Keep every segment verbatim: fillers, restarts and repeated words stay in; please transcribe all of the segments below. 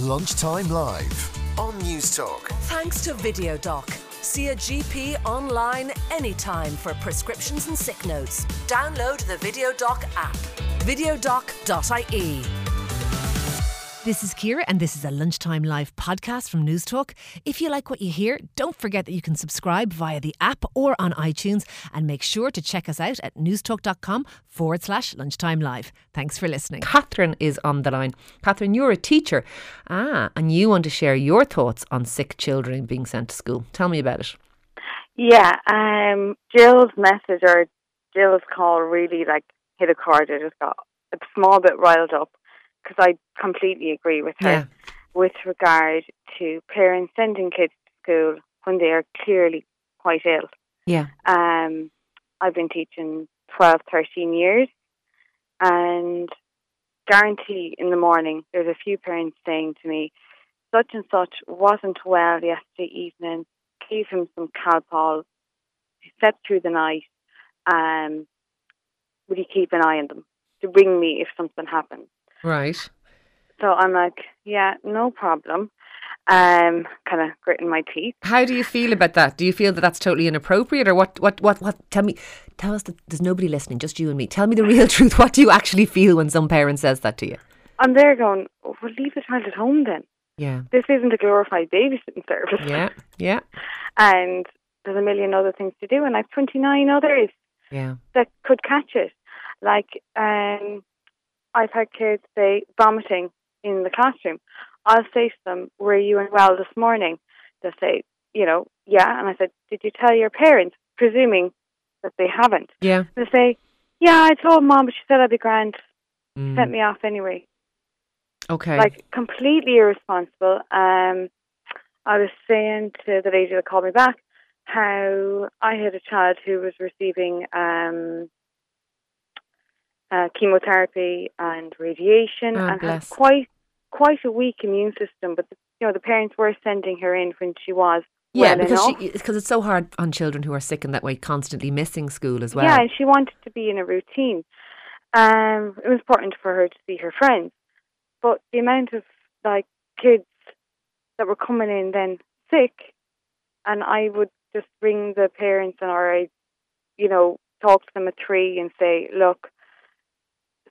Lunchtime Live on News Talk. Thanks to VideoDoc. See a G P online anytime for prescriptions and sick notes. Download the VideoDoc app. videodoc dot I E. This is Kira and this is a Lunchtime Live podcast from News Talk. If you like what you hear, don't forget that you can subscribe via the app or on iTunes, and make sure to check us out at newstalk.com forward slash lunchtime live. Thanks for listening. Catherine is on the line. Catherine, you're a teacher ah, and you want to share your thoughts on sick children being sent to school. Tell me about it. Yeah, um, Jill's message or Jill's call really like hit a chord. I just got a small bit riled up, because I completely agree with her yeah. with regard to parents sending kids to school when they are clearly quite ill. Yeah. Um, I've been teaching twelve, thirteen years, and guarantee in the morning there's a few parents saying to me, such and such wasn't well yesterday evening, gave him some Calpol, he slept through the night, um, would you keep an eye on them to ring me if something happens? Right. So I'm like, yeah, no problem. Um, kind of gritting my teeth. How do you feel about that? Do you feel that that's totally inappropriate, or what? What? What? What? Tell me. Tell us that there's nobody listening, just you and me. Tell me the real truth. What do you actually feel when some parent says that to you? I'm there going, well, leave the child at home then. Yeah. This isn't a glorified babysitting service. Yeah. Yeah. And there's a million other things to do, and I've twenty-nine others. Yeah. That could catch it, like um. I've had kids say vomiting in the classroom. I'll say to them, were you unwell this morning? They'll say, you know, yeah. And I said, did you tell your parents? Presuming that they haven't. Yeah. They'll say, yeah, I told Mom, but she said I'd be grand. Mm. Sent me off anyway. Okay. Like, completely irresponsible. Um, I was saying to the lady that called me back how I had a child who was receiving... Um, Uh, chemotherapy and radiation, oh, and bless. Has quite quite a weak immune system. But the, you know, the parents were sending her in when she was yeah, well because enough. because it's so hard on children who are sick in that way, constantly missing school as well. Yeah, and she wanted to be in a routine. Um, it was important for her to see her friends, but the amount of like kids that were coming in then sick, and I would just ring the parents and or I, you know, talk to them at three and say, look,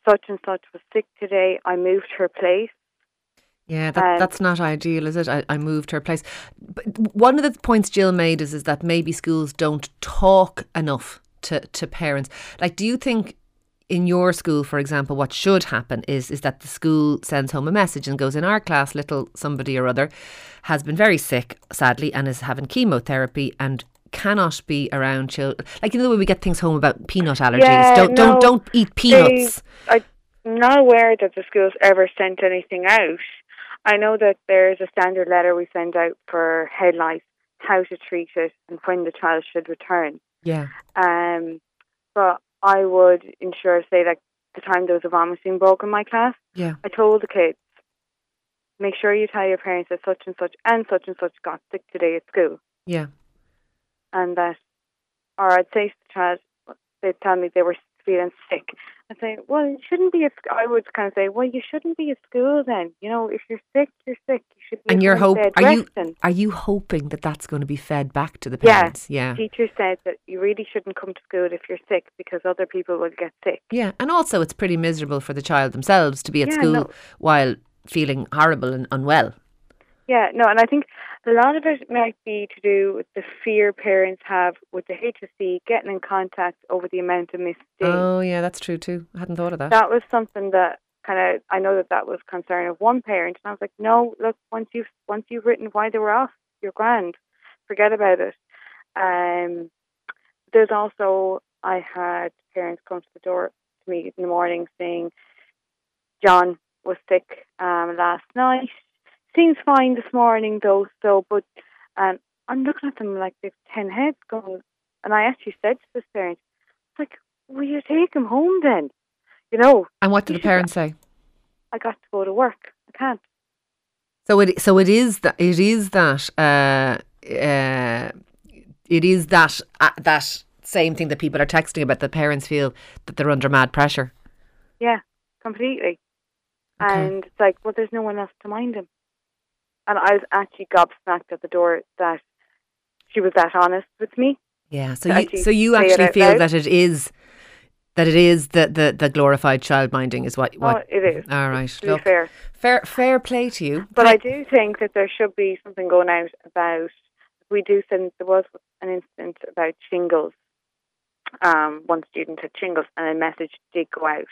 such and such was sick today. I moved her place. Yeah, that, um, that's not ideal, is it? I, I moved her place. But one of the points Jill made is, is that maybe schools don't talk enough to, to parents. Like, do you think in your school, for example, what should happen is is that the school sends home a message and goes, in our class, little somebody or other has been very sick, sadly, and is having chemotherapy and cannot be around children. Like, you know the way we get things home about peanut allergies. Yeah, don't no, don't don't eat peanuts. They, I'm not aware that the schools ever sent anything out. I know that there's a standard letter we send out for head lice, how to treat it, and when the child should return. Yeah. Um. But I would ensure, say, like the time there was a vomiting bug in my class. Yeah. I told the kids, make sure you tell your parents that such and such and such and such got sick today at school. Yeah. And that, or I'd say to the child, they'd tell me they were feeling sick. I'd say, well, you shouldn't be at school. I would kind of say, well, you shouldn't be at school then. You know, if you're sick, you're sick. You should be and you're hope- bed are you Are you hoping that that's going to be fed back to the parents? Yeah. yeah. Teacher said that you really shouldn't come to school if you're sick because other people will get sick. Yeah. And also it's pretty miserable for the child themselves to be at yeah, school no. while feeling horrible and unwell. Yeah, no, and I think a lot of it might be to do with the fear parents have with the H S C getting in contact over the amount of missed days. Oh, yeah, that's true too. I hadn't thought of that. That was something that kind of, I know that that was concern of one parent, and I was like, no, look, once you've, once you've written why they were off, you're grand. Forget about it. Um, there's also, I had parents come to the door to me in the morning saying, John was sick um, last night. Seems fine this morning though, so but um, I'm looking at them like they've ten heads going, and I actually said to this parent, it's like, will you take him home then? You know. And what did the parents say? I got to go to work. I can't. So it so it is that it is that uh, uh, it is that uh, that same thing that people are texting about, that parents feel that they're under mad pressure. Yeah, completely. Okay. And it's like, well, there's no one else to mind him. And I was actually gobsmacked at the door that she was that honest with me. Yeah, so you, so you actually feel that it is that it is the, the, the glorified childminding is what, what... Oh, it is. All right. To look, be fair. fair. Fair play to you. But I do think that there should be something going out about... We do think there was an incident about shingles. Um, one student had shingles and a message did go out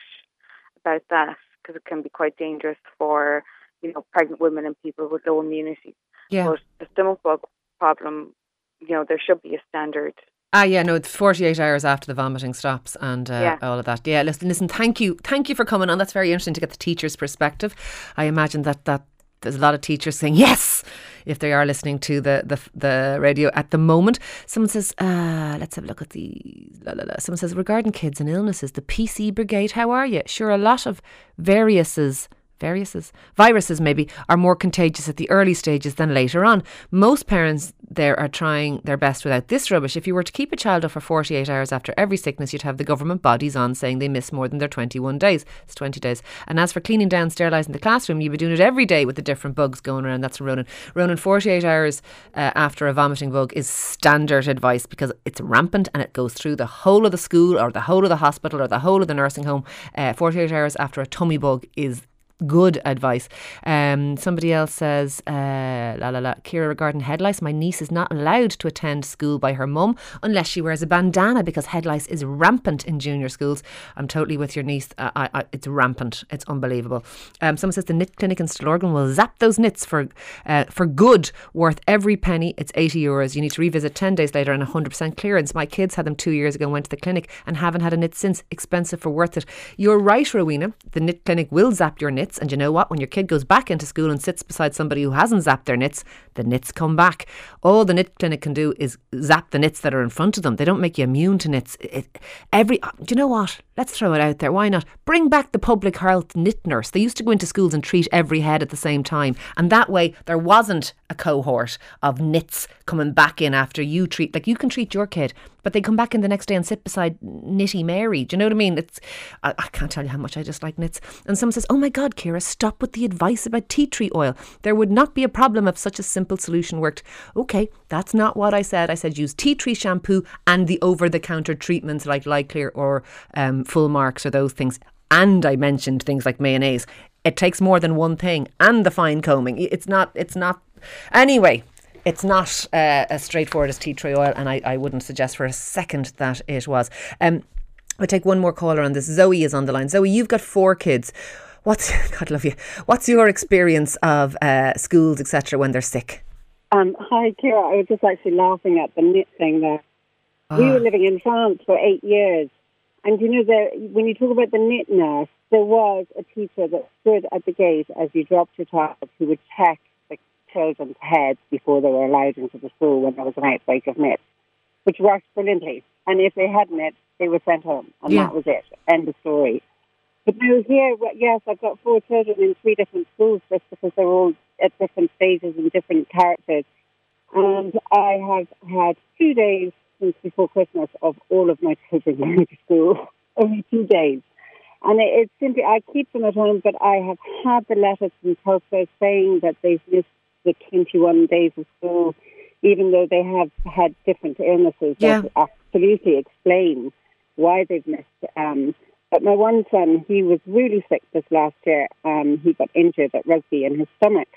about that because it can be quite dangerous for, you know, pregnant women and people with low immunity. Yeah. But the stomach bug problem, you know, there should be a standard. Ah, yeah, no, it's forty-eight hours after the vomiting stops and uh, yeah. all of that. Yeah, listen, listen, thank you. Thank you for coming on. That's very interesting to get the teacher's perspective. I imagine that, that there's a lot of teachers saying, yes, if they are listening to the, the, the radio at the moment. Someone says, uh, let's have a look at the... La, la, la. Someone says, regarding kids and illnesses, the P C Brigade, how are you? Sure, a lot of variouses... Viruses, viruses maybe, are more contagious at the early stages than later on. Most parents there are trying their best without this rubbish. If you were to keep a child up for forty-eight hours after every sickness, you'd have the government bodies on saying they miss more than their twenty-one days. It's twenty days. And as for cleaning down, sterilising the classroom, you'd be doing it every day with the different bugs going around. That's from Ronan. Ronan, forty-eight hours uh, after a vomiting bug is standard advice because it's rampant and it goes through the whole of the school or the whole of the hospital or the whole of the nursing home. Uh, forty-eight hours after a tummy bug is good advice. Um, somebody else says, uh, la la la, Kira, regarding head lice, my niece is not allowed to attend school by her mum unless she wears a bandana because head lice is rampant in junior schools. I'm totally with your niece. Uh, I, I, it's rampant. It's unbelievable. Um, someone says the Knit Clinic in Stillorgan will zap those knits for uh, for good, worth every penny. It's eighty euros. You need to revisit ten days later and one hundred percent clearance. My kids had them two years ago and went to the clinic and haven't had a knit since. Expensive for worth it. You're right, Rowena. The Knit Clinic will zap your knits. And you know what? When your kid goes back into school and sits beside somebody who hasn't zapped their knits, the knits come back. All the knit clinic can do is zap the knits that are in front of them. They don't make you immune to knits. It, it, every, do you know what? Let's throw it out there. Why not? Bring back the public health knit nurse. They used to go into schools and treat every head at the same time. And that way there wasn't a cohort of knits coming back in after you treat. Like you can treat your kid, but they come back in the next day and sit beside Knitty Mary. Do you know what I mean? It's I, I can't tell you how much I dislike knits. And someone says, oh my God, Kira, stop with the advice about tea tree oil. There would not be a problem if such a simple solution worked. Okay, that's not what I said. I said use tea tree shampoo and the over-the-counter treatments like Light Clear or um, Full Marks or those things. And I mentioned things like mayonnaise. It takes more than one thing and the fine combing. It's not, it's not, anyway... It's not uh, as straightforward as tea tree oil, and I, I wouldn't suggest for a second that it was. Um, I'll take one more caller on this. Zoe is on the line. Zoe, you've got four kids. What's, God love you, what's your experience of uh, schools, et cetera, when they're sick? Um, hi, Kira. I was just actually laughing at the knit thing there. Ah. We were living in France for eight years, and you know, the, when you talk about the knit nurse, there was a teacher that stood at the gate as you dropped your child who would check children's heads before they were allowed into the school when there was an outbreak of nits, which worked brilliantly. And if they had nits, they were sent home, and yeah. that was it. End of story. But now here, yes, I've got four children in three different schools just because they're all at different stages and different characters. And I have had two days since before Christmas of all of my children going to school. Only two days. And it's simply, I keep them at home, but I have had the letters from Tusla saying that they've missed the twenty-one days of school, even though they have had different illnesses yeah. that absolutely explain why they've missed. Um, but my one son, he was really sick this last year. Um, he got injured at rugby in his stomach,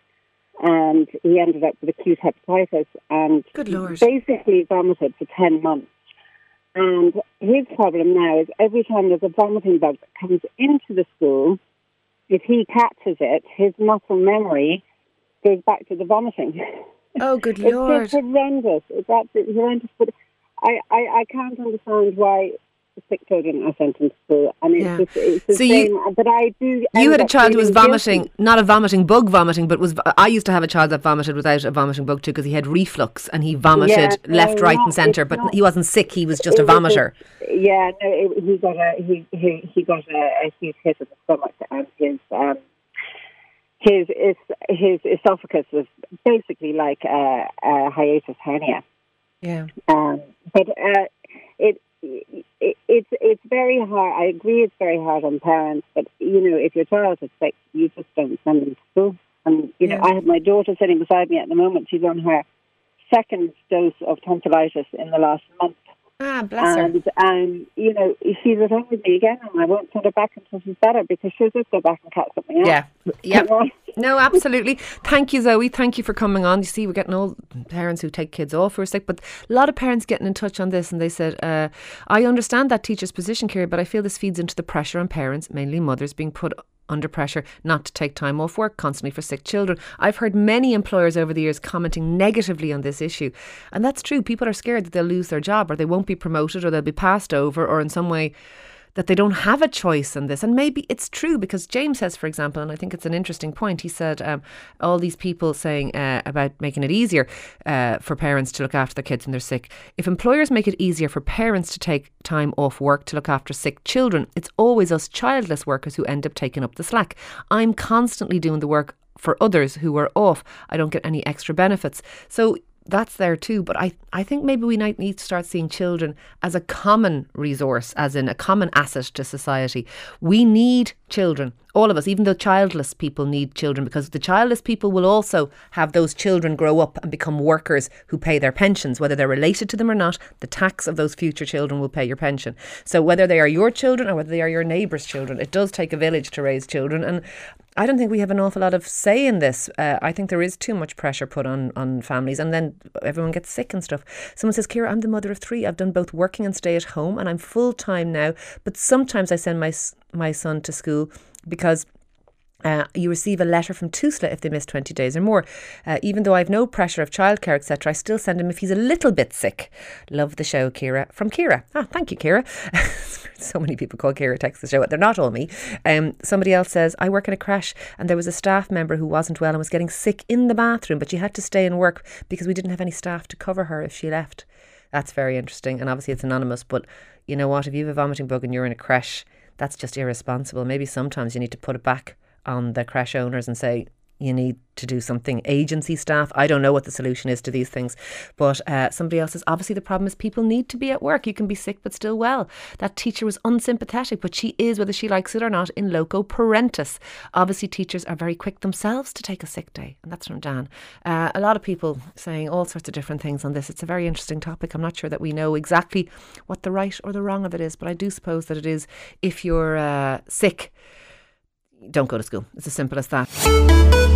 and he ended up with acute hepatitis, and Good Lord. basically vomited for ten months. And his problem now is every time there's a vomiting bug that comes into the school, if he catches it, his muscle memory goes back to the vomiting. Oh, good Lord. It's just horrendous. It's absolutely horrendous. But I, I, I can't understand why sick children are sent into school. And it's yeah. just, it's the so same. You, but I do... You had a child who was vomiting, guilty. Not a vomiting bug vomiting, but was. I used to have a child that vomited without a vomiting bug too because he had reflux and he vomited yeah, left, no, right not, and centre, but not, he wasn't sick, he was just a vomiter. Just, yeah, no, it, he got a he, he, he got a, a huge hit in the stomach and his... Um, His, his his esophagus was basically like a, a hiatus hernia. Yeah. Um, but uh, it, it it's it's very hard. I agree, it's very hard on parents. But you know, if your child is sick, you just don't send them to school. And, you know, yeah. I have my daughter sitting beside me at the moment. She's on her second dose of tonsillitis in the last month. Ah, bless and, her. And, you know, she's at home with me again, and I won't send her back until she's better, because she'll just go back and cut something out. Yeah, yeah. No, absolutely. Thank you, Zoe. Thank you for coming on. You see, we're getting all parents who take kids off who are sick, but a lot of parents getting in touch on this, and they said, uh, I understand that teacher's position, Ciara, but I feel this feeds into the pressure on parents, mainly mothers, being put under pressure not to take time off work constantly for sick children. I've heard many employers over the years commenting negatively on this issue, and that's true. People are scared that they'll lose their job, or they won't be promoted, or they'll be passed over, or in some way that they don't have a choice in this. And maybe it's true, because James says, for example, and I think it's an interesting point, he said um, all these people saying uh, about making it easier uh, for parents to look after their kids when they're sick. If employers make it easier for parents to take time off work to look after sick children, it's always us childless workers who end up taking up the slack. I'm constantly doing the work for others who are off. I don't get any extra benefits. So that's there too. But I, I think maybe we might need to start seeing children as a common resource, as in a common asset to society. We need children, all of us, even though childless people need children, because the childless people will also have those children grow up and become workers who pay their pensions, whether they're related to them or not. The tax of those future children will pay your pension. So whether they are your children or whether they are your neighbour's children, it does take a village to raise children. And I don't think we have an awful lot of say in this. Uh, I think there is too much pressure put on, on families, and then everyone gets sick and stuff. Someone says, Ciara, I'm the mother of three. I've done both working and stay at home, and I'm full time now. But sometimes I send my my son to school because Uh, you receive a letter from Tusla if they miss twenty days or more. Uh, even though I have no pressure of childcare, et cetera, I still send him if he's a little bit sick. Love the show, Ciara. From Ciara. Ah, thank you, Ciara. So many people call Ciara, text the show. They're not all me. Um, somebody else says, I work in a creche, and there was a staff member who wasn't well and was getting sick in the bathroom, but she had to stay and work because we didn't have any staff to cover her if she left. That's very interesting. And obviously it's anonymous, but you know what? If you have a vomiting bug and you're in a creche, that's just irresponsible. Maybe sometimes you need to put it back on the creche owners and say, you need to do something. Agency staff, I don't know what the solution is to these things. But uh, somebody else says, obviously the problem is people need to be at work. You can be sick but still well. That teacher was unsympathetic, but she is, whether she likes it or not, in loco parentis. Obviously teachers are very quick themselves to take a sick day. And that's from Dan. Uh, a lot of people saying all sorts of different things on this. It's a very interesting topic. I'm not sure that we know exactly what the right or the wrong of it is, but I do suppose that it is, if you're uh, sick, don't go to school. It's as simple as that.